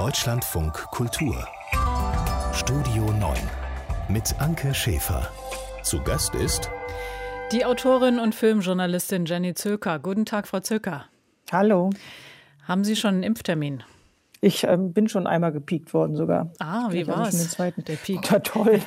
Deutschlandfunk Kultur. Studio 9 mit Anke Schäfer. Zu Gast ist die Autorin und Filmjournalistin Jenni Zylka. Guten Tag, Frau Zylka. Hallo. Haben Sie schon einen Impftermin? Ich bin schon einmal gepiekt worden sogar. Ah, wie war's? Den zweiten. Der Peak. Total toll.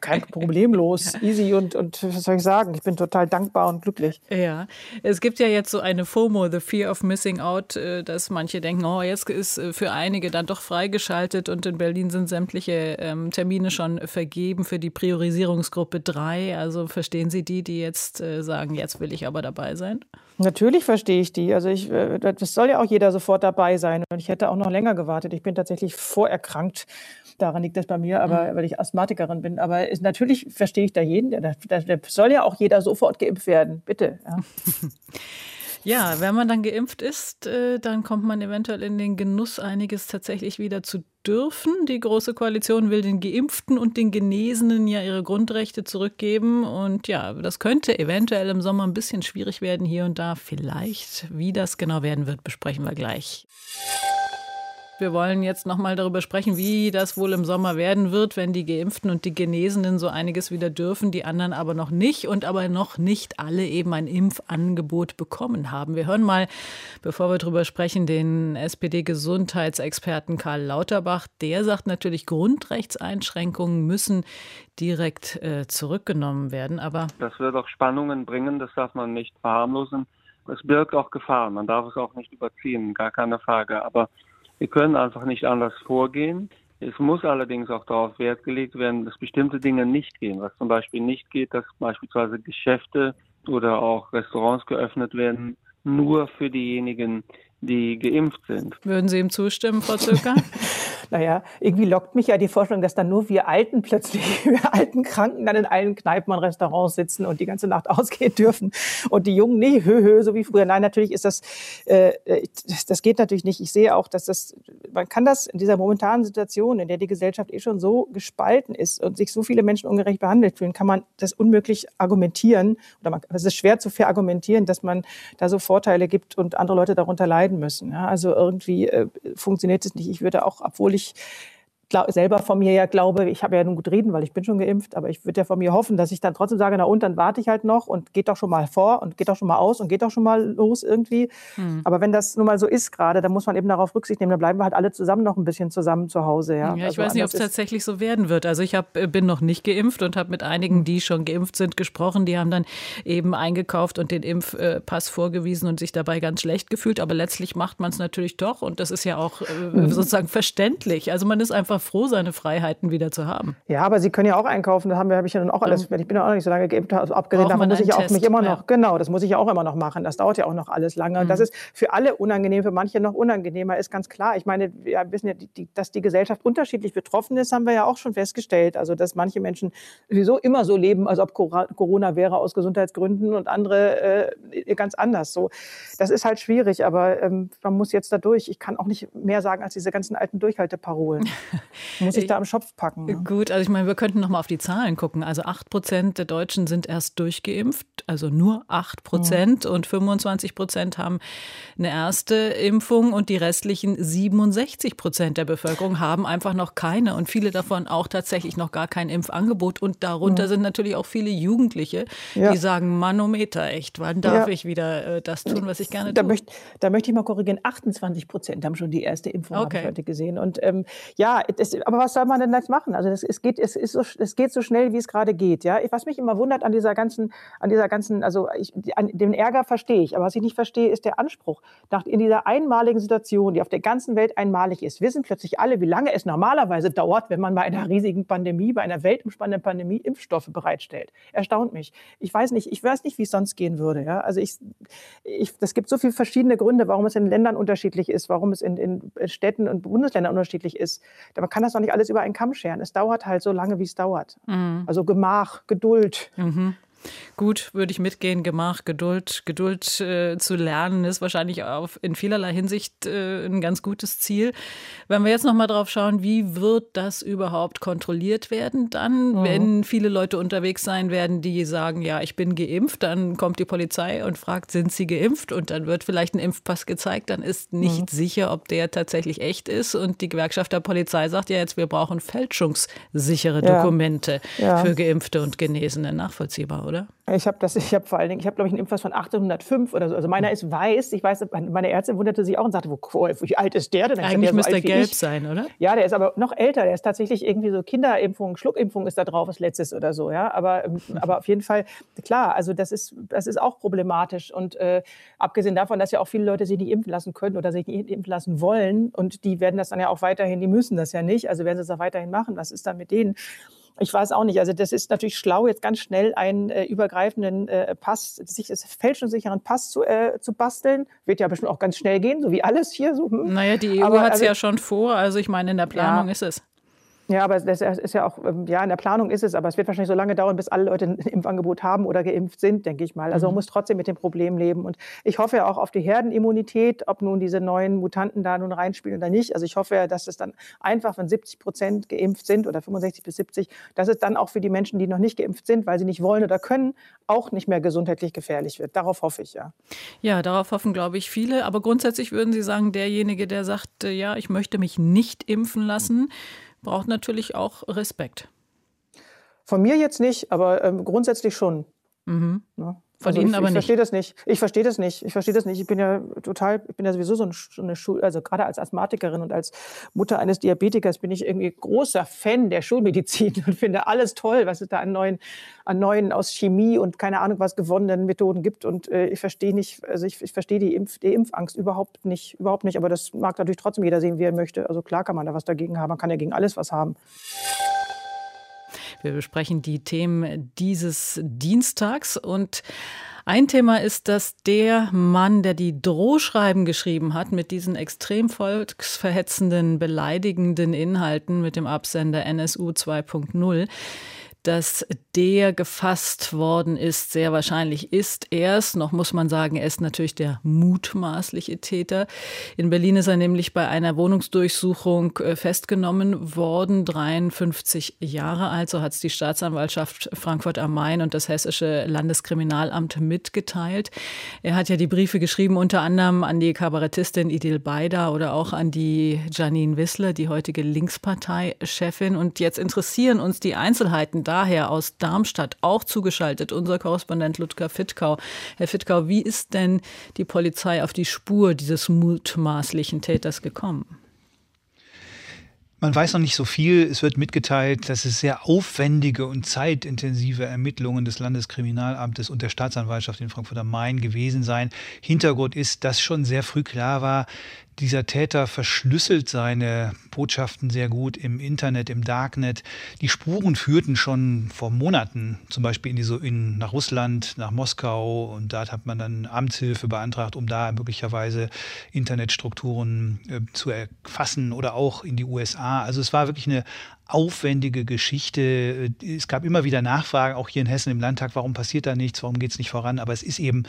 Kein problemlos, easy und was soll ich sagen? Ich bin total dankbar und glücklich. Ja, es gibt ja jetzt so eine FOMO, the Fear of Missing Out, dass manche denken, oh, jetzt ist für einige dann doch freigeschaltet und in Berlin sind sämtliche Termine schon vergeben für die Priorisierungsgruppe 3. Also verstehen Sie die jetzt sagen, jetzt will ich aber dabei sein? Natürlich verstehe ich die. Also das soll ja auch jeder sofort dabei sein. Und ich hätte auch noch länger gewartet. Ich bin tatsächlich vorerkrankt. Daran liegt das bei mir, aber weil ich Asthmatikerin bin. Aber natürlich verstehe ich da jeden. Da soll ja auch jeder sofort geimpft werden. Bitte. Ja. Ja, wenn man dann geimpft ist, dann kommt man eventuell in den Genuss, einiges tatsächlich wieder zu dürfen. Die Große Koalition will den Geimpften und den Genesenen ja ihre Grundrechte zurückgeben. Und ja, das könnte eventuell im Sommer ein bisschen schwierig werden hier und da. Vielleicht, wie das genau werden wird, besprechen wir gleich. Wir wollen jetzt nochmal darüber sprechen, wie das wohl im Sommer werden wird, wenn die Geimpften und die Genesenen so einiges wieder dürfen, die anderen aber noch nicht und aber noch nicht alle eben ein Impfangebot bekommen haben. Wir hören mal, bevor wir darüber sprechen, den SPD-Gesundheitsexperten Karl Lauterbach. Der sagt natürlich, Grundrechtseinschränkungen müssen direkt zurückgenommen werden. Aber das wird auch Spannungen bringen, das darf man nicht verharmlosen. Es birgt auch Gefahren, man darf es auch nicht überziehen, gar keine Frage, aber wir können einfach nicht anders vorgehen. Es muss allerdings auch darauf Wert gelegt werden, dass bestimmte Dinge nicht gehen. Was zum Beispiel nicht geht, dass beispielsweise Geschäfte oder auch Restaurants geöffnet werden, nur für diejenigen, die geimpft sind. Würden Sie ihm zustimmen, Frau Zylka? Naja, irgendwie lockt mich ja die Vorstellung, dass dann nur wir alten Kranken dann in allen Kneipen und Restaurants sitzen und die ganze Nacht ausgehen dürfen und die Jungen nicht, höhö, so wie früher. Nein, natürlich ist das, das geht natürlich nicht. Ich sehe auch, dass man kann das in dieser momentanen Situation, in der die Gesellschaft schon so gespalten ist und sich so viele Menschen ungerecht behandelt fühlen, kann man das unmöglich argumentieren oder es ist schwer zu verargumentieren, dass man da so Vorteile gibt und andere Leute darunter leiden müssen. Ja, also irgendwie funktioniert es nicht. Ich würde auch, obwohl ich selber von mir ja glaube, ich habe ja nun gut reden, weil ich bin schon geimpft, aber ich würde ja von mir hoffen, dass ich dann trotzdem sage, na und, dann warte ich halt noch und geht doch schon mal vor und geht doch schon mal aus und geht doch schon mal los irgendwie. Mhm. Aber wenn das nun mal so ist gerade, dann muss man eben darauf Rücksicht nehmen, dann bleiben wir halt alle zusammen noch ein bisschen zusammen zu Hause. Ja, ich weiß nicht, ob es tatsächlich so werden wird. Also ich bin noch nicht geimpft und habe mit einigen, die schon geimpft sind, gesprochen. Die haben dann eben eingekauft und den Impfpass vorgewiesen und sich dabei ganz schlecht gefühlt. Aber letztlich macht man es natürlich doch und das ist ja auch sozusagen verständlich. Also man ist einfach froh, seine Freiheiten wieder zu haben. Ja, aber Sie können ja auch einkaufen, da habe ich ja nun auch alles. Ich bin ja auch noch nicht so lange geimpft, also abgesehen davon muss ich auch mich immer noch, genau, das muss ich ja auch immer noch machen. Das dauert ja auch noch alles lange. Und das ist für alle unangenehm, für manche noch unangenehmer, ist ganz klar. Ich meine, wir wissen ja, dass die Gesellschaft unterschiedlich betroffen ist, haben wir ja auch schon festgestellt. Also, dass manche Menschen sowieso immer so leben, als ob Corona wäre aus Gesundheitsgründen und andere ganz anders. So, das ist halt schwierig, aber man muss jetzt da durch. Ich kann auch nicht mehr sagen als diese ganzen alten Durchhalteparolen. Muss ich da am Schopf packen. Ne? Gut, also ich meine, wir könnten nochmal auf die Zahlen gucken. Also 8% der Deutschen sind erst durchgeimpft, also nur 8%. Und 25% haben eine erste Impfung und die restlichen 67% der Bevölkerung haben einfach noch keine. Und viele davon auch tatsächlich noch gar kein Impfangebot. Und darunter sind natürlich auch viele Jugendliche, die sagen, Manometer, echt, wann darf ich wieder das tun, was ich gerne tue? Da möchte ich mal korrigieren, 28% haben schon die erste Impfung, habe ich heute gesehen. Und aber was soll man denn jetzt machen? Also es geht so schnell, wie es gerade geht. Ja? Was mich immer wundert an den Ärger verstehe ich, aber was ich nicht verstehe, ist der Anspruch. In dieser einmaligen Situation, die auf der ganzen Welt einmalig ist, wissen plötzlich alle, wie lange es normalerweise dauert, wenn man bei einer riesigen Pandemie, bei einer weltumspannenden Pandemie Impfstoffe bereitstellt. Erstaunt mich. Ich weiß nicht, wie es sonst gehen würde. Ja? Also es gibt so viele verschiedene Gründe, warum es in Ländern unterschiedlich ist, warum es in Städten und Bundesländern unterschiedlich ist. Man kann das doch nicht alles über einen Kamm scheren. Es dauert halt so lange, wie es dauert. Mhm. Also Gemach, Geduld. Mhm. Gut, würde ich mitgehen, gemacht. Geduld zu lernen ist wahrscheinlich in vielerlei Hinsicht ein ganz gutes Ziel. Wenn wir jetzt nochmal drauf schauen, wie wird das überhaupt kontrolliert werden dann, wenn viele Leute unterwegs sein werden, die sagen, ja, ich bin geimpft, dann kommt die Polizei und fragt, sind sie geimpft? Und dann wird vielleicht ein Impfpass gezeigt, dann ist nicht sicher, ob der tatsächlich echt ist. Und die Gewerkschaft der Polizei sagt ja jetzt, wir brauchen fälschungssichere Dokumente für Geimpfte und Genesene. Nachvollziehbar, oder? Ich habe glaube ich, einen Impfpass von 1805 oder so. Also meiner ist weiß. Ich weiß, meine Ärztin wunderte sich auch und sagte, wie alt ist der denn? Eigentlich müsste er gelb sein, oder? Ja, der ist aber noch älter. Der ist tatsächlich irgendwie so Kinderimpfung, Schluckimpfung ist da drauf, als letztes oder so. Ja, aber auf jeden Fall, klar, also das ist auch problematisch. Und abgesehen davon, dass ja auch viele Leute sich nicht impfen lassen können oder sich nicht impfen lassen wollen. Und die werden das dann ja auch weiterhin, die müssen das ja nicht. Also werden sie es auch weiterhin machen. Was ist dann mit denen? Ich weiß auch nicht. Also das ist natürlich schlau, jetzt ganz schnell einen übergreifenden Pass, fälschungssicheren Pass zu basteln. Wird ja bestimmt auch ganz schnell gehen, so wie alles hier. So. Naja, die EU hat es ja schon vor. Also ich meine, in der Planung ist es. Ja, aber das ist ja auch, in der Planung ist es, aber es wird wahrscheinlich so lange dauern, bis alle Leute ein Impfangebot haben oder geimpft sind, denke ich mal. Also man muss trotzdem mit dem Problem leben. Und ich hoffe ja auch auf die Herdenimmunität, ob nun diese neuen Mutanten da nun reinspielen oder nicht. Also ich hoffe ja, dass es dann einfach, wenn 70% geimpft sind oder 65-70, dass es dann auch für die Menschen, die noch nicht geimpft sind, weil sie nicht wollen oder können, auch nicht mehr gesundheitlich gefährlich wird. Darauf hoffe ich, ja. Ja, darauf hoffen, glaube ich, viele. Aber grundsätzlich würden Sie sagen, derjenige, der sagt, ja, ich möchte mich nicht impfen lassen, braucht natürlich auch Respekt. Von mir jetzt nicht, aber grundsätzlich schon. Mhm. Ja. Also Ich verstehe das nicht. Ich bin ja sowieso gerade als Asthmatikerin und als Mutter eines Diabetikers bin ich irgendwie großer Fan der Schulmedizin und finde alles toll, was es da an neuen aus Chemie und keine Ahnung was gewonnenen Methoden gibt. Und ich verstehe die Impfangst überhaupt nicht. Aber das mag natürlich trotzdem jeder sehen, wie er möchte. Also klar kann man da was dagegen haben. Man kann ja gegen alles was haben. Wir besprechen die Themen dieses Dienstags und ein Thema ist, dass der Mann, der die Drohschreiben geschrieben hat, mit diesen extrem volksverhetzenden, beleidigenden Inhalten mit dem Absender NSU 2.0, dass der gefasst worden ist, sehr wahrscheinlich ist er es. Noch muss man sagen, er ist natürlich der mutmaßliche Täter. In Berlin ist er nämlich bei einer Wohnungsdurchsuchung festgenommen worden, 53 Jahre alt. So hat es die Staatsanwaltschaft Frankfurt am Main und das Hessische Landeskriminalamt mitgeteilt. Er hat ja die Briefe geschrieben, unter anderem an die Kabarettistin Idil Baydar oder auch an die Janine Wissler, die heutige Linkspartei-Chefin. Und jetzt interessieren uns die Einzelheiten. Daher aus Darmstadt auch zugeschaltet unser Korrespondent Ludger Fittkau. Herr Fittkau, wie ist denn die Polizei auf die Spur dieses mutmaßlichen Täters gekommen? Man weiß noch nicht so viel. Es wird mitgeteilt, dass es sehr aufwendige und zeitintensive Ermittlungen des Landeskriminalamtes und der Staatsanwaltschaft in Frankfurt am Main gewesen seien. Hintergrund ist, dass schon sehr früh klar war, dieser Täter verschlüsselt seine Botschaften sehr gut im Internet, im Darknet. Die Spuren führten schon vor Monaten zum Beispiel nach Russland, nach Moskau. Und da hat man dann Amtshilfe beantragt, um da möglicherweise Internetstrukturen zu erfassen oder auch in die USA. Also es war wirklich eine aufwendige Geschichte. Es gab immer wieder Nachfragen, auch hier in Hessen im Landtag, warum passiert da nichts, warum geht es nicht voran? Aber es ist eben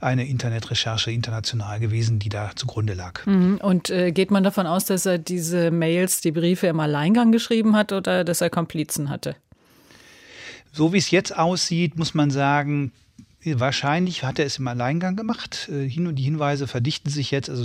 eine Internetrecherche international gewesen, die da zugrunde lag. Und geht man davon aus, dass er diese Mails, die Briefe im Alleingang geschrieben hat oder dass er Komplizen hatte? So wie es jetzt aussieht, muss man sagen, wahrscheinlich hat er es im Alleingang gemacht. Die Hinweise verdichten sich jetzt, also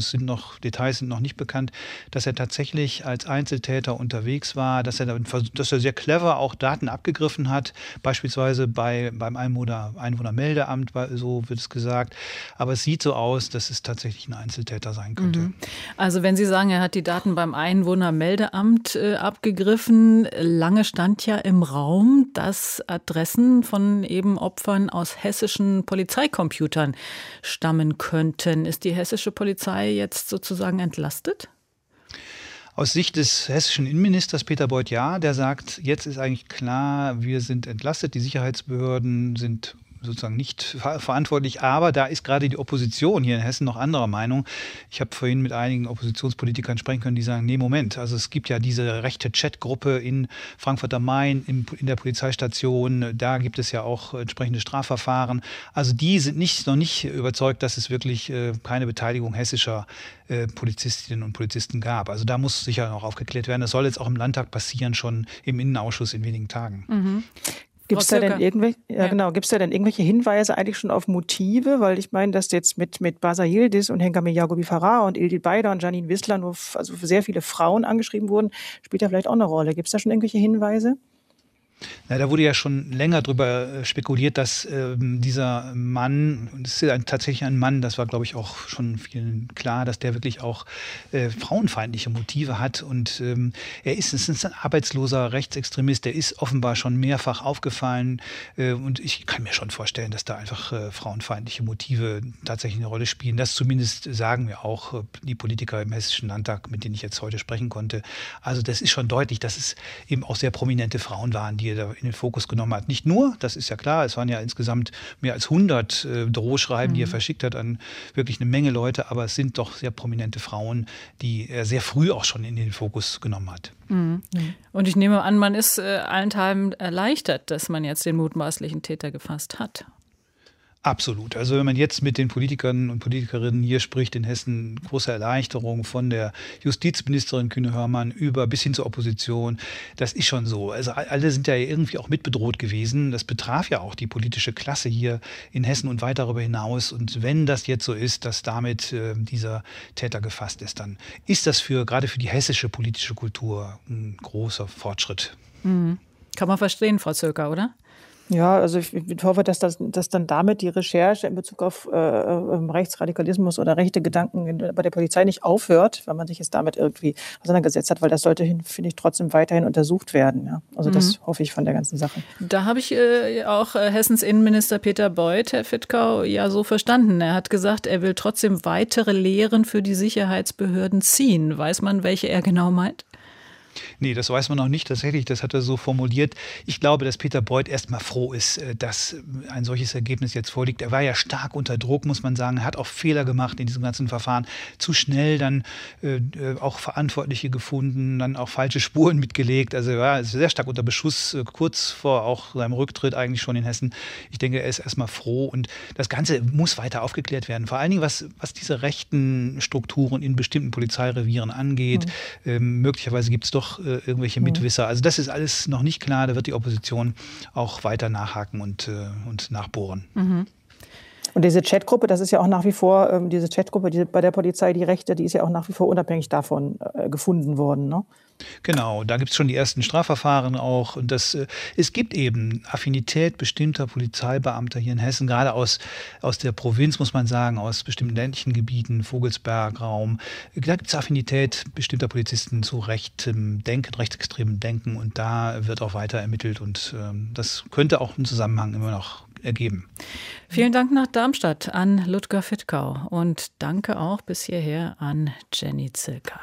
Details sind noch nicht bekannt, dass er tatsächlich als Einzeltäter unterwegs war, dass er sehr clever auch Daten abgegriffen hat, beispielsweise beim Einwohnermeldeamt, so wird es gesagt. Aber es sieht so aus, dass es tatsächlich ein Einzeltäter sein könnte. Mhm. Also wenn Sie sagen, er hat die Daten beim Einwohnermeldeamt abgegriffen, lange stand ja im Raum, dass Adressen von eben Opfern aus hessischen Polizeicomputern stammen könnten. Ist die hessische Polizei jetzt sozusagen entlastet? Aus Sicht des hessischen Innenministers Peter Beuth, ja, der sagt, jetzt ist eigentlich klar, wir sind entlastet, die Sicherheitsbehörden sind sozusagen nicht verantwortlich. Aber da ist gerade die Opposition hier in Hessen noch anderer Meinung. Ich habe vorhin mit einigen Oppositionspolitikern sprechen können, die sagen, nee, Moment, also es gibt ja diese rechte Chatgruppe in Frankfurt am Main, in der Polizeistation, da gibt es ja auch entsprechende Strafverfahren. Also die sind noch nicht überzeugt, dass es wirklich keine Beteiligung hessischer Polizistinnen und Polizisten gab. Also da muss sicher noch aufgeklärt werden. Das soll jetzt auch im Landtag passieren, schon im Innenausschuss in wenigen Tagen. Mhm. Gibt es da denn irgendwelche Hinweise eigentlich schon auf Motive? Weil ich meine, dass jetzt mit Basa Yildiz und Hengame Yagobi Farah und Idil Baydar und Janine Wissler nur also sehr viele Frauen angeschrieben wurden, spielt ja vielleicht auch eine Rolle. Gibt es da schon irgendwelche Hinweise? Na, da wurde ja schon länger darüber spekuliert, dass dieser Mann, das ist tatsächlich ein Mann, das war, glaube ich, auch schon vielen klar, dass der wirklich auch frauenfeindliche Motive hat. Und es ist ein arbeitsloser Rechtsextremist, der ist offenbar schon mehrfach aufgefallen. Und ich kann mir schon vorstellen, dass da einfach frauenfeindliche Motive tatsächlich eine Rolle spielen. Das zumindest sagen mir auch die Politiker im Hessischen Landtag, mit denen ich jetzt heute sprechen konnte. Also das ist schon deutlich, dass es eben auch sehr prominente Frauen waren, die da in den Fokus genommen hat. Nicht nur, das ist ja klar, es waren ja insgesamt mehr als 100 Drohschreiben, die er verschickt hat an wirklich eine Menge Leute, aber es sind doch sehr prominente Frauen, die er sehr früh auch schon in den Fokus genommen hat. Mhm. Und ich nehme an, man ist allenthalben erleichtert, dass man jetzt den mutmaßlichen Täter gefasst hat. Absolut. Also wenn man jetzt mit den Politikern und Politikerinnen hier spricht, in Hessen große Erleichterung von der Justizministerin Kühne-Hörmann bis hin zur Opposition, das ist schon so. Also alle sind ja irgendwie auch mitbedroht gewesen. Das betraf ja auch die politische Klasse hier in Hessen und weit darüber hinaus. Und wenn das jetzt so ist, dass damit dieser Täter gefasst ist, dann ist das gerade für die hessische politische Kultur ein großer Fortschritt. Mhm. Kann man verstehen, Frau Zylka, oder? Ja, also ich hoffe, dass dann damit die Recherche in Bezug auf Rechtsradikalismus oder rechte Gedanken bei der Polizei nicht aufhört, weil man sich jetzt damit irgendwie auseinandergesetzt hat, weil das sollte, finde ich, trotzdem weiterhin untersucht werden. Ja? Also das hoffe ich von der ganzen Sache. Da habe ich auch Hessens Innenminister Peter Beuth, Herr Fittkau, ja so verstanden. Er hat gesagt, er will trotzdem weitere Lehren für die Sicherheitsbehörden ziehen. Weiß man, welche er genau meint? Nee, das weiß man noch nicht tatsächlich, das hat er so formuliert. Ich glaube, dass Peter Beuth erstmal froh ist, dass ein solches Ergebnis jetzt vorliegt. Er war ja stark unter Druck, muss man sagen. Er hat auch Fehler gemacht in diesem ganzen Verfahren. Zu schnell dann auch Verantwortliche gefunden, dann auch falsche Spuren mitgelegt. Also er war sehr stark unter Beschuss, kurz vor auch seinem Rücktritt eigentlich schon in Hessen. Ich denke, er ist erstmal froh und das Ganze muss weiter aufgeklärt werden. Vor allen Dingen, was diese rechten Strukturen in bestimmten Polizeirevieren angeht. Möglicherweise gibt es doch irgendwelche Mitwisser. Also das ist alles noch nicht klar. Da wird die Opposition auch weiter nachhaken und nachbohren. Mhm. Und diese Chatgruppe, das ist ja auch nach wie vor, diese Chatgruppe bei der Polizei, die Rechte, die ist ja auch nach wie vor unabhängig davon gefunden worden, ne? Genau, da gibt es schon die ersten Strafverfahren auch. Und es gibt eben Affinität bestimmter Polizeibeamter hier in Hessen, gerade aus der Provinz, muss man sagen, aus bestimmten ländlichen Gebieten, Vogelsbergraum. Da gibt es Affinität bestimmter Polizisten zu rechtem Denken, rechtsextremem Denken. Und da wird auch weiter ermittelt. Und das könnte auch einen Zusammenhang immer noch ergeben. Vielen Dank nach Darmstadt an Ludger Fittkau. Und danke auch bis hierher an Jenni Zylka.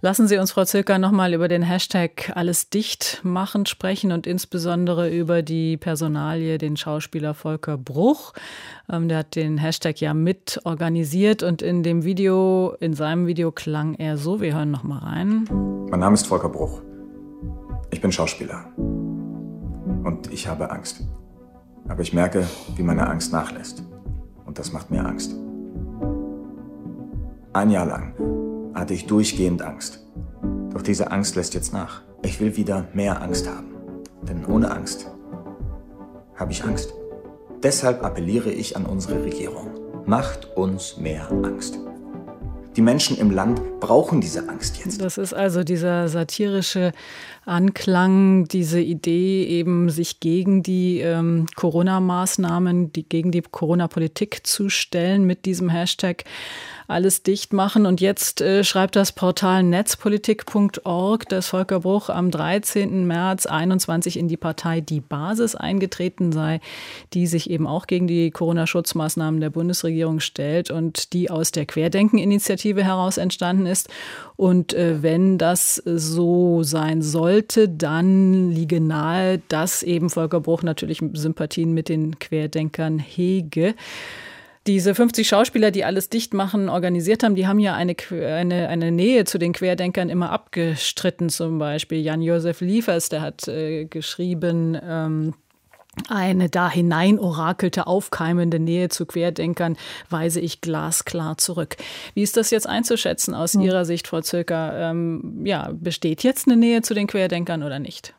Lassen Sie uns, Frau Zylka, nochmal über den Hashtag Alles dicht machen sprechen und insbesondere über die Personalie, den Schauspieler Volker Bruch. Der hat den Hashtag ja mit organisiert und in seinem Video klang er so. Wir hören nochmal rein. Mein Name ist Volker Bruch. Ich bin Schauspieler. Und ich habe Angst. Aber ich merke, wie meine Angst nachlässt. Und das macht mir Angst. Ein Jahr lang hatte ich durchgehend Angst. Doch diese Angst lässt jetzt nach. Ich will wieder mehr Angst haben. Denn ohne Angst habe ich Angst. Deshalb appelliere ich an unsere Regierung. Macht uns mehr Angst. Die Menschen im Land brauchen diese Angst jetzt. Das ist also dieser satirische Anklang, diese Idee, eben sich gegen die Corona-Maßnahmen, gegen die Corona-Politik zu stellen mit diesem Hashtag alles dicht machen. Und jetzt schreibt das Portal netzpolitik.org, dass Volker Bruch am 13. März 2021 in die Partei Die Basis eingetreten sei, die sich eben auch gegen die Corona-Schutzmaßnahmen der Bundesregierung stellt und die aus der Querdenken-Initiative heraus entstanden ist. Und wenn das so sein sollte, dann liege nahe, dass eben Volker Bruch natürlich Sympathien mit den Querdenkern hege. Diese 50 Schauspieler, die alles dicht machen, organisiert haben, die haben ja eine Nähe zu den Querdenkern immer abgestritten. Zum Beispiel Jan-Josef Liefers, der hat geschrieben, eine da hinein orakelte, aufkeimende Nähe zu Querdenkern weise ich glasklar zurück. Wie ist das jetzt einzuschätzen aus Ihrer Sicht, Frau Zylka? Besteht jetzt eine Nähe zu den Querdenkern oder nicht?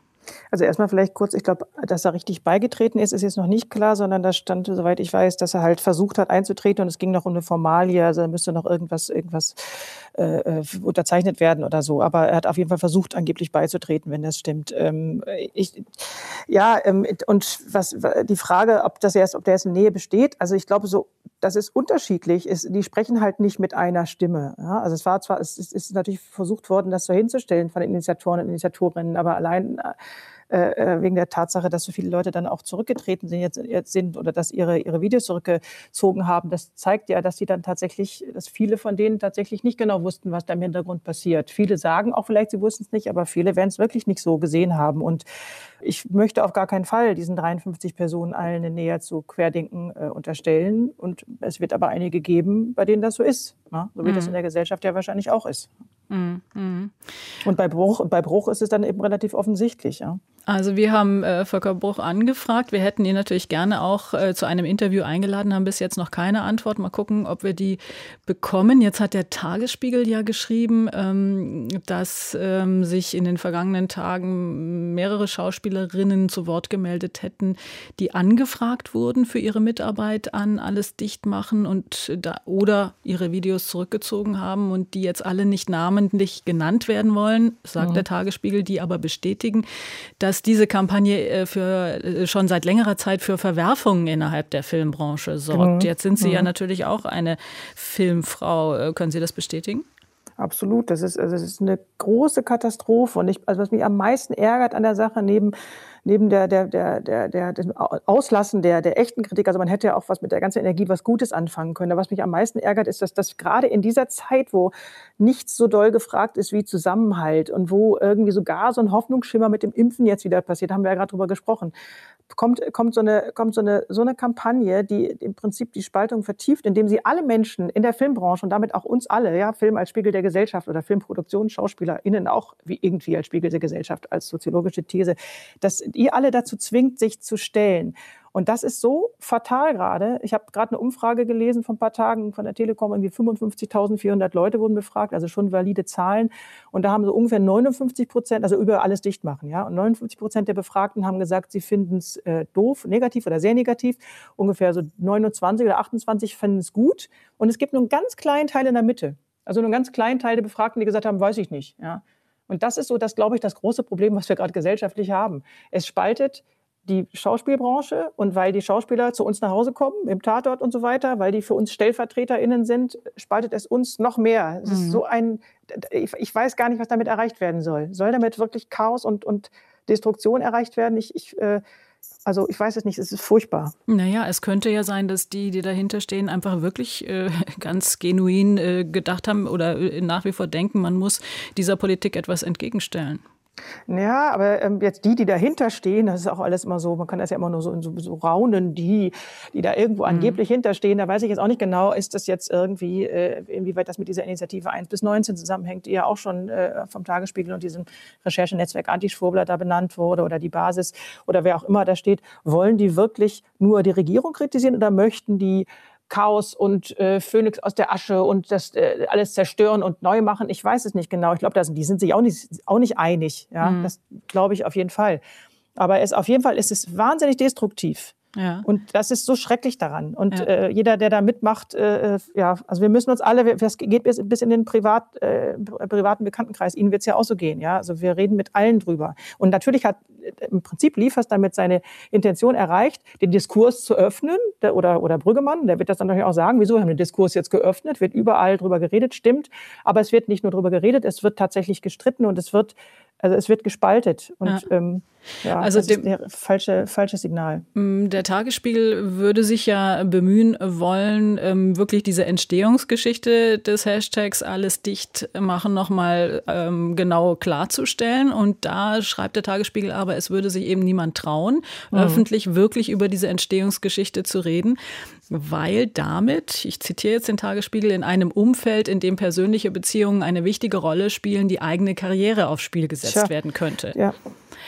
Also erstmal vielleicht kurz, ich glaube, dass er richtig beigetreten ist, ist jetzt noch nicht klar, sondern da stand, soweit ich weiß, dass er halt versucht hat einzutreten und es ging noch um eine Formalie, also da müsste noch irgendwas unterzeichnet werden oder so. Aber er hat auf jeden Fall versucht, angeblich beizutreten, wenn das stimmt. Die Frage, ob der jetzt in Nähe besteht, also ich glaube so, das ist unterschiedlich. Die sprechen halt nicht mit einer Stimme. Ja? Also es ist natürlich versucht worden, das so hinzustellen von den Initiatoren und Initiatorinnen, aber allein wegen der Tatsache, dass so viele Leute dann auch zurückgetreten sind, jetzt oder dass ihre Videos zurückgezogen haben, das zeigt ja, dass die dann tatsächlich, dass viele von denen tatsächlich nicht genau wussten, was da im Hintergrund passiert. Viele sagen auch vielleicht, sie wussten es nicht, aber viele werden es wirklich nicht so gesehen haben. Und ich möchte auf gar keinen Fall diesen 53 Personen allen eine Nähe zu Querdenken unterstellen. Und es wird aber einige geben, bei denen das so ist, ne? So wie das in der Gesellschaft ja wahrscheinlich auch ist. Mhm. Und bei Bruch ist es dann eben relativ offensichtlich. Ja. Also wir haben Volker Bruch angefragt. Wir hätten ihn natürlich gerne auch zu einem Interview eingeladen, haben bis jetzt noch keine Antwort. Mal gucken, ob wir die bekommen. Jetzt hat der Tagesspiegel ja geschrieben, dass sich in den vergangenen Tagen mehrere Schauspielerinnen zu Wort gemeldet hätten, die angefragt wurden für ihre Mitarbeit an alles dicht machen und oder ihre Videos zurückgezogen haben und die jetzt alle nicht namentlich genannt werden wollen, sagt der Tagesspiegel, die aber bestätigen, dass diese Kampagne schon seit längerer Zeit für Verwerfungen innerhalb der Filmbranche sorgt. Jetzt sind Sie ja natürlich auch eine Filmfrau. Können Sie das bestätigen? Absolut. Das ist eine große Katastrophe. Und was mich am meisten ärgert an der Sache, neben dem Auslassen der echten Kritik, also man hätte ja auch was mit der ganzen Energie was Gutes anfangen können. Aber was mich am meisten ärgert, ist, dass das gerade in dieser Zeit, wo nichts so doll gefragt ist wie Zusammenhalt und wo irgendwie sogar so ein Hoffnungsschimmer mit dem Impfen jetzt wieder passiert, haben wir ja gerade drüber gesprochen, kommt so eine Kampagne, die im Prinzip die Spaltung vertieft, indem sie alle Menschen in der Filmbranche und damit auch uns alle, ja, Film als Spiegel der Gesellschaft oder Filmproduktion, SchauspielerInnen auch wie irgendwie als Spiegel der Gesellschaft, als soziologische These, dass ihr alle dazu zwingt, sich zu stellen. Und das ist so fatal gerade. Ich habe gerade eine Umfrage gelesen von ein paar Tagen von der Telekom, irgendwie 55.400 Leute wurden befragt, also schon valide Zahlen. Und da haben so ungefähr 59%, also über alles dicht machen, ja. Und 59% der Befragten haben gesagt, sie finden es doof, negativ oder sehr negativ. Ungefähr so 29 oder 28 finden es gut. Und es gibt nur einen ganz kleinen Teil in der Mitte. Also nur einen ganz kleinen Teil der Befragten, die gesagt haben, weiß ich nicht, ja. Und das ist so, das glaube ich, das große Problem, was wir gerade gesellschaftlich haben. Es spaltet die Schauspielbranche und weil die Schauspieler zu uns nach Hause kommen, im Tatort und so weiter, weil die für uns StellvertreterInnen sind, spaltet es uns noch mehr. Es ist so ich weiß gar nicht, was damit erreicht werden soll. Soll damit wirklich Chaos und Destruktion erreicht werden? Also ich weiß es nicht, es ist furchtbar. Naja, es könnte ja sein, dass die dahinter stehen, einfach wirklich ganz genuin gedacht haben oder nach wie vor denken, man muss dieser Politik etwas entgegenstellen. Ja, aber jetzt die dahinter stehen, das ist auch alles immer so, man kann das ja immer nur so raunen, die da irgendwo angeblich hinterstehen, da weiß ich jetzt auch nicht genau, ist das jetzt irgendwie, inwieweit das mit dieser Initiative 1-19 zusammenhängt, die ja auch schon vom Tagesspiegel und diesem Recherchenetzwerk Antischwurbler da benannt wurde oder die Basis oder wer auch immer da steht, wollen die wirklich nur die Regierung kritisieren oder möchten die Chaos und Phönix aus der Asche und das alles zerstören und neu machen. Ich weiß es nicht genau. Ich glaube, die sind sich auch nicht einig. Ja? Das glaube ich auf jeden Fall. Aber auf jeden Fall ist es wahnsinnig destruktiv. Ja. Und das ist so schrecklich daran. Und ja. Jeder, der da mitmacht, ja, also wir müssen uns alle, das geht bis in den privaten Bekanntenkreis, Ihnen wird es ja auch so gehen, ja, also wir reden mit allen drüber. Und natürlich hat im Prinzip Liefers damit seine Intention erreicht, den Diskurs zu öffnen, oder Brüggemann, der wird das dann natürlich auch sagen, wieso haben wir den Diskurs jetzt geöffnet, wird überall drüber geredet, stimmt, aber es wird nicht nur drüber geredet, es wird tatsächlich gestritten und es wird gespaltet und ja. Ja, also das ist ein falsches Signal. Der Tagesspiegel würde sich ja bemühen wollen, wirklich diese Entstehungsgeschichte des Hashtags alles dicht machen nochmal genau klarzustellen. Und da schreibt der Tagesspiegel aber, es würde sich eben niemand trauen, öffentlich wirklich über diese Entstehungsgeschichte zu reden, weil damit, ich zitiere jetzt den Tagesspiegel, in einem Umfeld, in dem persönliche Beziehungen eine wichtige Rolle spielen, die eigene Karriere aufs Spiel gesetzt werden könnte. Ja.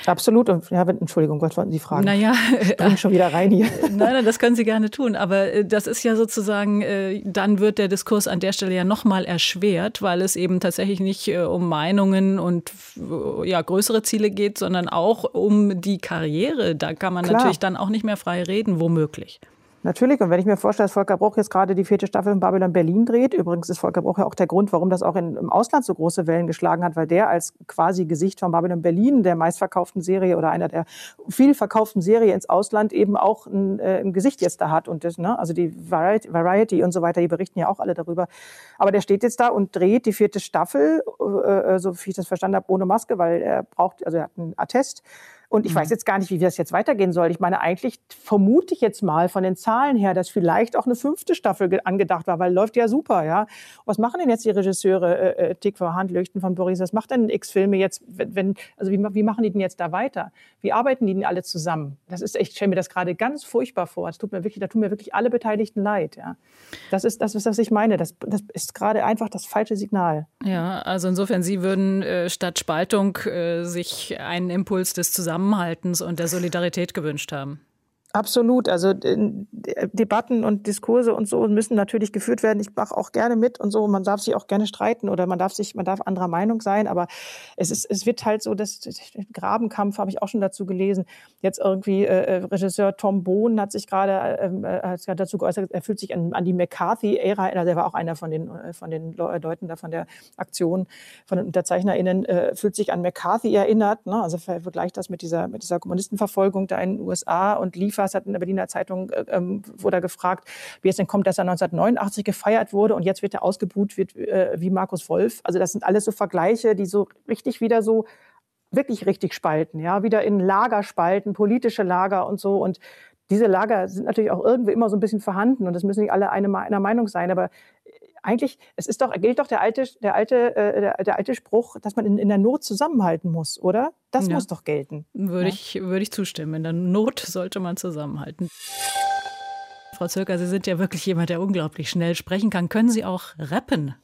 Absolut. Und ja, Entschuldigung, was wollten Sie fragen? Naja, ich bringe schon wieder rein hier. Nein, das können Sie gerne tun. Aber das ist ja sozusagen, dann wird der Diskurs an der Stelle ja nochmal erschwert, weil es eben tatsächlich nicht um Meinungen und ja, größere Ziele geht, sondern auch um die Karriere. Da kann man natürlich dann auch nicht mehr frei reden, womöglich. Natürlich. Und wenn ich mir vorstelle, dass Volker Bruch jetzt gerade die 4. Staffel in Babylon Berlin dreht, übrigens ist Volker Bruch ja auch der Grund, warum das auch im Ausland so große Wellen geschlagen hat, weil der als quasi Gesicht von Babylon Berlin, der meistverkauften Serie oder einer der viel verkauften Serie ins Ausland, eben auch ein Gesicht jetzt da hat. Und das, ne? Also die Variety und so weiter, die berichten ja auch alle darüber. Aber der steht jetzt da und dreht die 4. Staffel, so wie ich das verstanden habe, ohne Maske, weil er hat einen Attest. Und ich weiß jetzt gar nicht, wie das jetzt weitergehen soll. Ich meine, eigentlich vermute ich jetzt mal von den Zahlen her, dass vielleicht auch eine 5. Staffel angedacht war, weil läuft ja super, ja. Was machen denn jetzt die Regisseure, Tick von Handlüchten von Boris, was macht denn X-Filme jetzt, wie machen die denn jetzt da weiter? Wie arbeiten die denn alle zusammen? Das ist echt, ich stelle mir das gerade ganz furchtbar vor. Das tut mir wirklich, da tun mir wirklich alle Beteiligten leid, ja. Das ist das, was ich meine. Das ist gerade einfach das falsche Signal. Ja, also insofern, Sie würden statt Spaltung sich einen Impuls des Zusammenhaltens und der Solidarität gewünscht haben. Absolut. Also Debatten und Diskurse und so müssen natürlich geführt werden. Ich mache auch gerne mit und so. Man darf sich auch gerne streiten oder man darf anderer Meinung sein. Aber es wird halt so, dass Grabenkampf habe ich auch schon dazu gelesen. Jetzt irgendwie Regisseur Tom Bohn hat sich gerade dazu geäußert, er fühlt sich an die McCarthy-Ära, also er war auch einer von den Leuten da von der Aktion, von den UnterzeichnerInnen, fühlt sich an McCarthy erinnert. Ne? Also vergleicht das mit dieser Kommunistenverfolgung da in den USA und hat in der Berliner Zeitung wurde gefragt, wie es denn kommt, dass er 1989 gefeiert wurde und jetzt wird er ausgebuht wie Markus Wolf. Also das sind alles so Vergleiche, die so richtig wieder so wirklich richtig spalten, ja, wieder in Lager spalten, politische Lager und so. Und diese Lager sind natürlich auch irgendwie immer so ein bisschen vorhanden und das müssen nicht alle einer Meinung sein, aber eigentlich, gilt doch der alte Spruch, dass man in der Not zusammenhalten muss, oder? Das muss doch gelten. Würde ich zustimmen. In der Not sollte man zusammenhalten. Frau Zylka, Sie sind ja wirklich jemand, der unglaublich schnell sprechen kann. Können Sie auch rappen?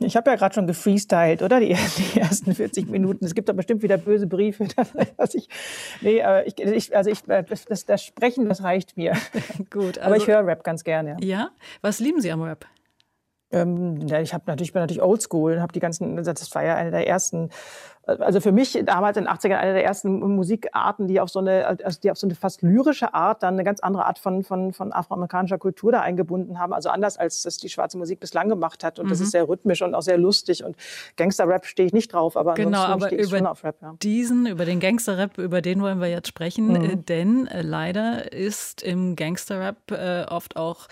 Ich habe ja gerade schon gefreestylt, oder? Die ersten 40 Minuten. Es gibt doch bestimmt wieder böse Briefe. Das Sprechen, das reicht mir. Gut. Also, aber ich höre Rap ganz gerne. Ja? Was lieben Sie am Rap? Ich bin natürlich oldschool und habe die ganzen, das war ja eine der ersten, also für mich damals in den 80ern eine der ersten Musikarten, die auf so eine fast lyrische Art dann eine ganz andere Art von afroamerikanischer Kultur da eingebunden haben, also anders als das die schwarze Musik bislang gemacht hat und das ist sehr rhythmisch und auch sehr lustig und Gangster-Rap stehe ich nicht drauf, aber genau, ansonsten stehe ich schon auf Rap. Ja. Über den Gangster-Rap, über den wollen wir jetzt sprechen, denn leider ist im Gangster-Rap oft auch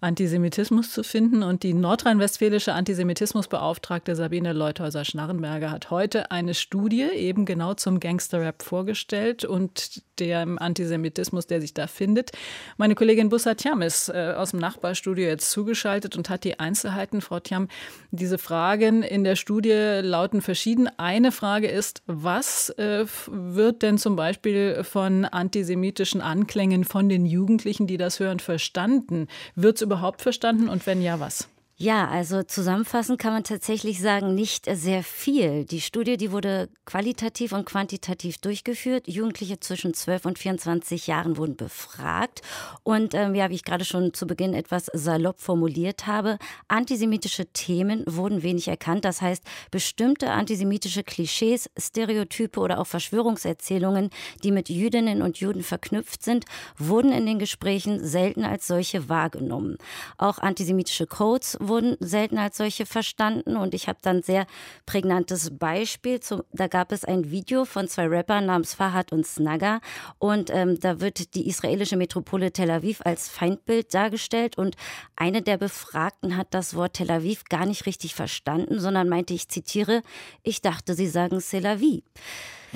Antisemitismus zu finden und die nordrhein-westfälische Antisemitismusbeauftragte Sabine Leuthäuser-Schnarrenberger hat heute eine Studie eben genau zum Gangster-Rap vorgestellt und dem Antisemitismus, der sich da findet. Meine Kollegin Bousso Thiam ist aus dem Nachbarstudio jetzt zugeschaltet und hat die Einzelheiten. Frau Thiam, diese Fragen in der Studie lauten verschieden. Eine Frage ist, was wird denn zum Beispiel von antisemitischen Anklängen von den Jugendlichen, die das hören, verstanden? Wird es überhaupt verstanden und wenn ja, was? Ja, also zusammenfassend kann man tatsächlich sagen, nicht sehr viel. Die Studie, die wurde qualitativ und quantitativ durchgeführt. Jugendliche zwischen 12 und 24 Jahren wurden befragt. Und ja, wie ich gerade schon zu Beginn etwas salopp formuliert habe, antisemitische Themen wurden wenig erkannt. Das heißt, bestimmte antisemitische Klischees, Stereotype oder auch Verschwörungserzählungen, die mit Jüdinnen und Juden verknüpft sind, wurden in den Gesprächen selten als solche wahrgenommen. Auch antisemitische Codes wurden selten als solche verstanden. Und ich habe dann ein sehr prägnantes Beispiel. Da gab es ein Video von zwei Rappern namens Fahad und Snagger. Und da wird die israelische Metropole Tel Aviv als Feindbild dargestellt. Und eine der Befragten hat das Wort Tel Aviv gar nicht richtig verstanden, sondern meinte, ich zitiere, ich dachte, sie sagen Tel Aviv.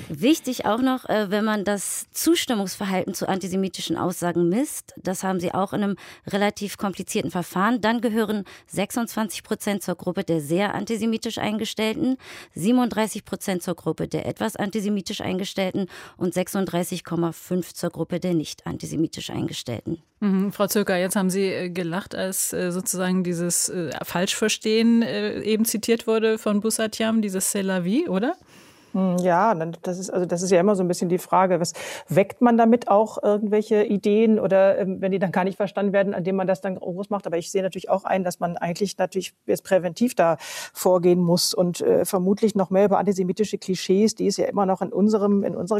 Wichtig auch noch, wenn man das Zustimmungsverhalten zu antisemitischen Aussagen misst, das haben sie auch in einem relativ komplizierten Verfahren, dann gehören 26% zur Gruppe der sehr antisemitisch Eingestellten, 37% zur Gruppe der etwas antisemitisch Eingestellten und 36,5% zur Gruppe der nicht antisemitisch Eingestellten. Mhm, Frau Zylka, jetzt haben Sie gelacht, als sozusagen dieses Falschverstehen eben zitiert wurde von Bousso Thiam, dieses C'est la vie, oder? Ja, das ist ja immer so ein bisschen die Frage, was weckt man damit auch irgendwelche Ideen oder wenn die dann gar nicht verstanden werden, indem man das dann groß macht. Aber ich sehe natürlich auch ein, dass man eigentlich natürlich jetzt präventiv da vorgehen muss und vermutlich noch mehr über antisemitische Klischees, die es ja immer noch in unserer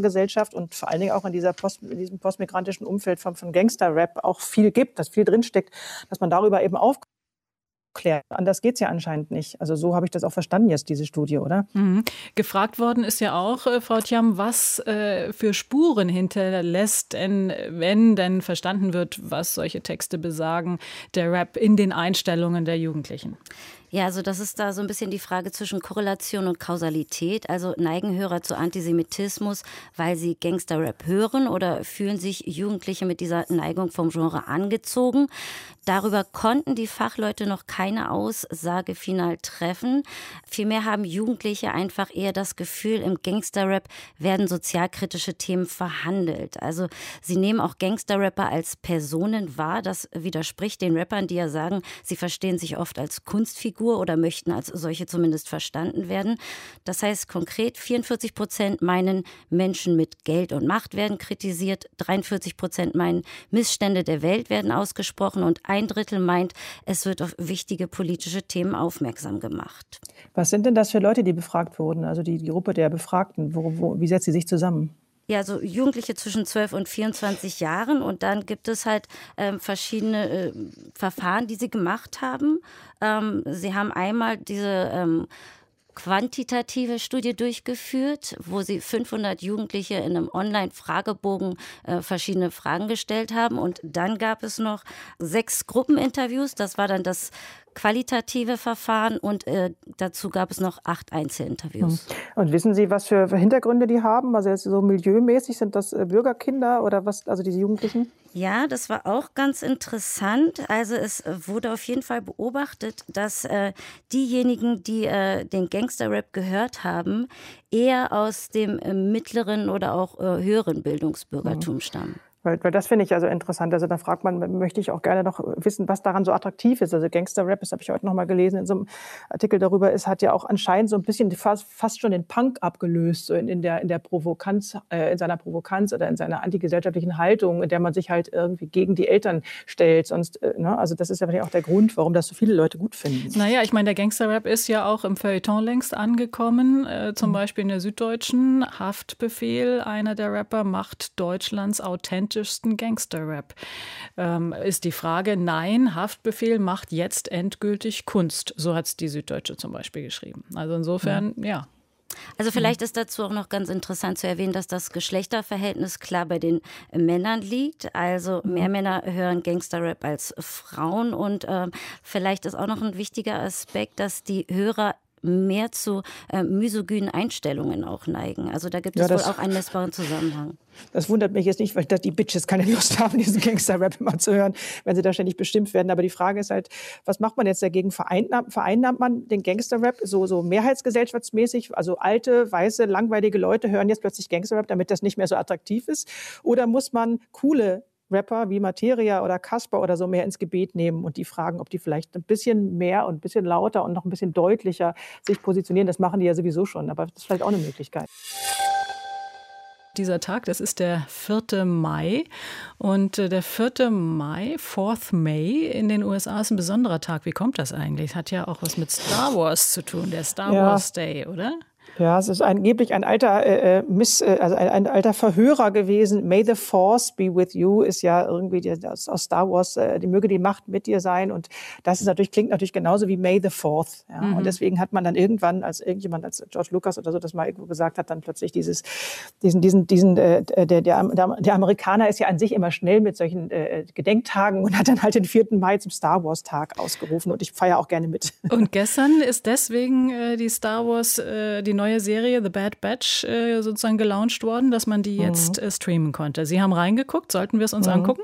Gesellschaft und vor allen Dingen auch in diesem postmigrantischen Umfeld von Gangster-Rap auch viel gibt, dass viel drinsteckt, dass man darüber eben aufklärt. Anders geht es ja anscheinend nicht. Also so habe ich das auch verstanden jetzt, diese Studie, oder? Mhm. Gefragt worden ist ja auch, Frau Thiam, was für Spuren hinterlässt, wenn verstanden wird, was solche Texte besagen, der Rap in den Einstellungen der Jugendlichen. Ja, also das ist da so ein bisschen die Frage zwischen Korrelation und Kausalität. Also neigen Hörer zu Antisemitismus, weil sie Gangster-Rap hören oder fühlen sich Jugendliche mit dieser Neigung vom Genre angezogen? Darüber konnten die Fachleute noch keine Aussage final treffen. Vielmehr haben Jugendliche einfach eher das Gefühl, im Gangster-Rap werden sozialkritische Themen verhandelt. Also sie nehmen auch Gangster-Rapper als Personen wahr. Das widerspricht den Rappern, die ja sagen, sie verstehen sich oft als Kunstfigur oder möchten als solche zumindest verstanden werden. Das heißt konkret, 44% meinen, Menschen mit Geld und Macht werden kritisiert, 43% meinen, Missstände der Welt werden ausgesprochen und 1/3 meint, es wird auf wichtige politische Themen aufmerksam gemacht. Was sind denn das für Leute, die befragt wurden, also die Gruppe der Befragten? Wie setzt sie sich zusammen? Ja, so Jugendliche zwischen 12 und 24 Jahren und dann gibt es halt verschiedene Verfahren, die sie gemacht haben. Sie haben einmal diese quantitative Studie durchgeführt, wo sie 500 Jugendliche in einem Online-Fragebogen verschiedene Fragen gestellt haben und dann gab es noch 6 Gruppeninterviews, das war dann das qualitative Verfahren und dazu gab es noch 8 Einzelinterviews. Und wissen Sie, was für Hintergründe die haben? Also so milieumäßig, sind das Bürgerkinder oder was, also diese Jugendlichen? Ja, das war auch ganz interessant. Also es wurde auf jeden Fall beobachtet, dass diejenigen, die den Gangster-Rap gehört haben, eher aus dem mittleren oder auch höheren Bildungsbürgertum stammen. Weil das finde ich also interessant. Also da fragt man, möchte ich auch gerne noch wissen, was daran so attraktiv ist. Also Gangster-Rap, das habe ich heute noch mal gelesen in so einem Artikel darüber, ist, hat ja auch anscheinend so ein bisschen fast schon den Punk abgelöst, so in der Provokanz, in seiner Provokanz oder in seiner antigesellschaftlichen Haltung, in der man sich halt irgendwie gegen die Eltern stellt. Sonst, ne? Also das ist ja vielleicht auch der Grund, warum das so viele Leute gut finden. Naja, ich meine, der Gangster-Rap ist ja auch im Feuilleton längst angekommen, zum Beispiel in der Süddeutschen. Haftbefehl, einer der Rapper, macht Deutschlands authentisch. Gangster-Rap. Ist die Frage, nein, Haftbefehl macht jetzt endgültig Kunst. So hat es die Süddeutsche zum Beispiel geschrieben. Also insofern, ja. Also vielleicht ist dazu auch noch ganz interessant zu erwähnen, dass das Geschlechterverhältnis klar bei den Männern liegt. Also mehr Männer hören Gangster-Rap als Frauen. Und vielleicht ist auch noch ein wichtiger Aspekt, dass die Hörer mehr zu misogynen Einstellungen auch neigen. Also da gibt es wohl auch einen messbaren Zusammenhang. Das wundert mich jetzt nicht, weil die Bitches keine Lust haben, diesen Gangster-Rap immer zu hören, wenn sie da ständig bestimmt werden. Aber die Frage ist halt, was macht man jetzt dagegen? Vereinnahmt man den Gangster-Rap so mehrheitsgesellschaftsmäßig? Also alte, weiße, langweilige Leute hören jetzt plötzlich Gangster-Rap, damit das nicht mehr so attraktiv ist? Oder muss man coole Rapper wie Materia oder Casper oder so mehr ins Gebet nehmen und die fragen, ob die vielleicht ein bisschen mehr und ein bisschen lauter und noch ein bisschen deutlicher sich positionieren. Das machen die ja sowieso schon, aber das ist vielleicht auch eine Möglichkeit. Dieser Tag, das ist der 4. Mai und der 4. Mai, 4th May in den USA ist ein besonderer Tag. Wie kommt das eigentlich? Hat ja auch was mit Star Wars zu tun, der Star Wars Day, oder? Ja, es ist angeblich ein alter alter Verhörer gewesen. May the Force be with you ist ja irgendwie aus Star Wars, die möge die Macht mit dir sein. Und das ist natürlich, klingt natürlich genauso wie May the Fourth. Ja. Mhm. Und deswegen hat man dann irgendwann, als George Lucas oder so das mal irgendwo gesagt hat, dann plötzlich der Amerikaner ist ja an sich immer schnell mit solchen Gedenktagen und hat dann halt den 4. Mai zum Star Wars Tag ausgerufen. Und ich feiere auch gerne mit. Und gestern ist deswegen die Star Wars, die neue Serie The Bad Batch sozusagen gelauncht worden, dass man die jetzt streamen konnte. Sie haben reingeguckt, sollten wir es uns angucken?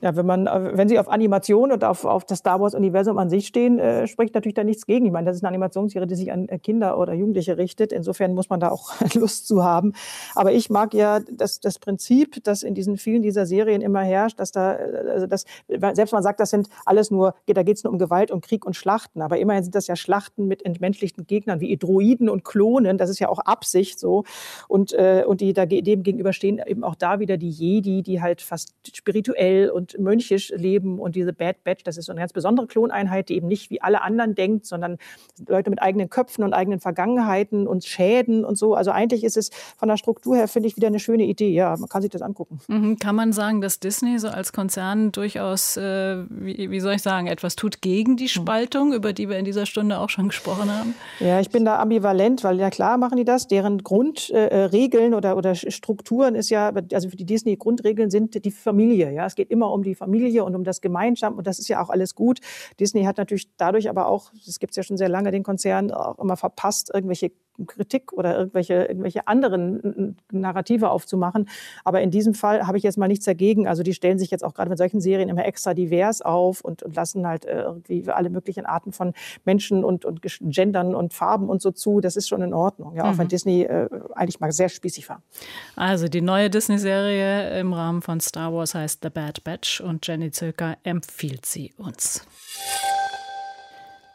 Ja, wenn Sie auf Animation und auf das Star Wars-Universum an sich stehen, spricht natürlich da nichts gegen. Ich meine, das ist eine Animationsserie, die sich an Kinder oder Jugendliche richtet. Insofern muss man da auch Lust zu haben. Aber ich mag ja das Prinzip, das in diesen vielen dieser Serien immer herrscht, dass da, also das, selbst man sagt, das sind alles nur, da geht es nur um Gewalt und Krieg und Schlachten. Aber immerhin sind das ja Schlachten mit entmenschlichten Gegnern wie Droiden und Klonen. Das ist ja auch Absicht so. Und die dem gegenüberstehen eben auch da wieder die Jedi, die halt fast spirituell und mönchisch leben, und diese Bad Batch, das ist so eine ganz besondere Kloneinheit, die eben nicht wie alle anderen denkt, sondern Leute mit eigenen Köpfen und eigenen Vergangenheiten und Schäden und so. Also eigentlich ist es von der Struktur her, finde ich, wieder eine schöne Idee. Ja, man kann sich das angucken. Mhm. Kann man sagen, dass Disney so als Konzern durchaus, etwas tut gegen die Spaltung, über die wir in dieser Stunde auch schon gesprochen haben? Ja, ich bin da ambivalent, weil ja klar machen die das. Deren Grundregeln oder Strukturen ist ja, also für die Disney Grundregeln sind die Familie. Ja, es geht immer um die Familie und um das Gemeinschaft, und das ist ja auch alles gut. Disney hat natürlich dadurch aber auch, das gibt es ja schon sehr lange, den Konzern auch immer verpasst, irgendwelche Kritik oder irgendwelche anderen Narrative aufzumachen. Aber in diesem Fall habe ich jetzt mal nichts dagegen. Also die stellen sich jetzt auch gerade mit solchen Serien immer extra divers auf und lassen halt irgendwie alle möglichen Arten von Menschen und Gendern und Farben und so zu. Das ist schon in Ordnung, ja, auch wenn Disney eigentlich mal sehr spießig war. Also die neue Disney-Serie im Rahmen von Star Wars heißt The Bad Batch, und Jenni Zylka empfiehlt sie uns.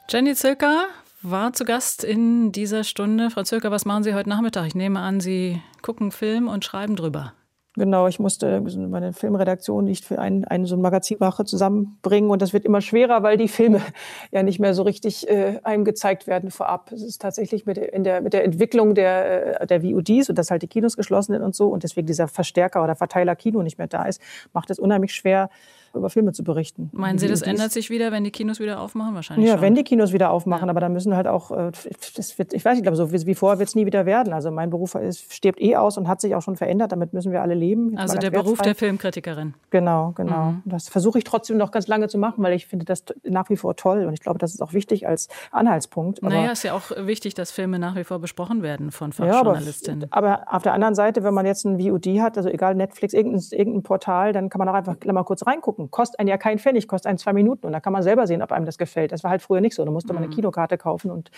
Jenni Zylka war zu Gast in dieser Stunde. Frau Zylka, was machen Sie heute Nachmittag? Ich nehme an, Sie gucken Film und schreiben drüber. Genau, ich musste meine Filmredaktion nicht für so ein Magazin mache zusammenbringen, und das wird immer schwerer, weil die Filme ja nicht mehr so richtig einem gezeigt werden vorab. Es ist tatsächlich mit der Entwicklung der VODs und dass halt die Kinos geschlossen sind und so, und deswegen dieser Verstärker oder Verteiler Kino nicht mehr da ist, macht es unheimlich schwer, über Filme zu berichten. Meinen Sie, das ändert sich wieder, wenn die Kinos wieder aufmachen? Wahrscheinlich schon. Ja, wenn die Kinos wieder aufmachen, aber dann müssen halt auch, ich glaube, so wie vorher wird es nie wieder werden. Also mein Beruf stirbt aus und hat sich auch schon verändert, damit müssen wir alle leben. Jetzt also der Beruf der Filmkritikerin. Genau. Mhm. Das versuche ich trotzdem noch ganz lange zu machen, weil ich finde das nach wie vor toll, und ich glaube, das ist auch wichtig als Anhaltspunkt. Aber ist ja auch wichtig, dass Filme nach wie vor besprochen werden von Fachjournalistinnen. Aber auf der anderen Seite, wenn man jetzt ein VOD hat, also egal Netflix, irgendein Portal, dann kann man auch einfach mal kurz reingucken. Kostet einen ja keinen Pfennig, kostet einen 2 Minuten, und da kann man selber sehen, ob einem das gefällt. Das war halt früher nicht so, da musste man eine Kinokarte kaufen, und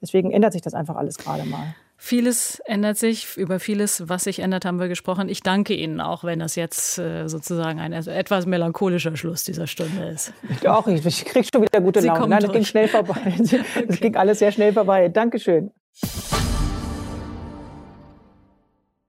deswegen ändert sich das einfach alles gerade mal. Vieles ändert sich, über vieles, was sich ändert, haben wir gesprochen. Ich danke Ihnen, auch wenn das jetzt sozusagen ein etwas melancholischer Schluss dieser Stunde ist. Ich kriege schon wieder gute Laune. Nein, das ging schnell vorbei. Das ging alles sehr schnell vorbei. Dankeschön.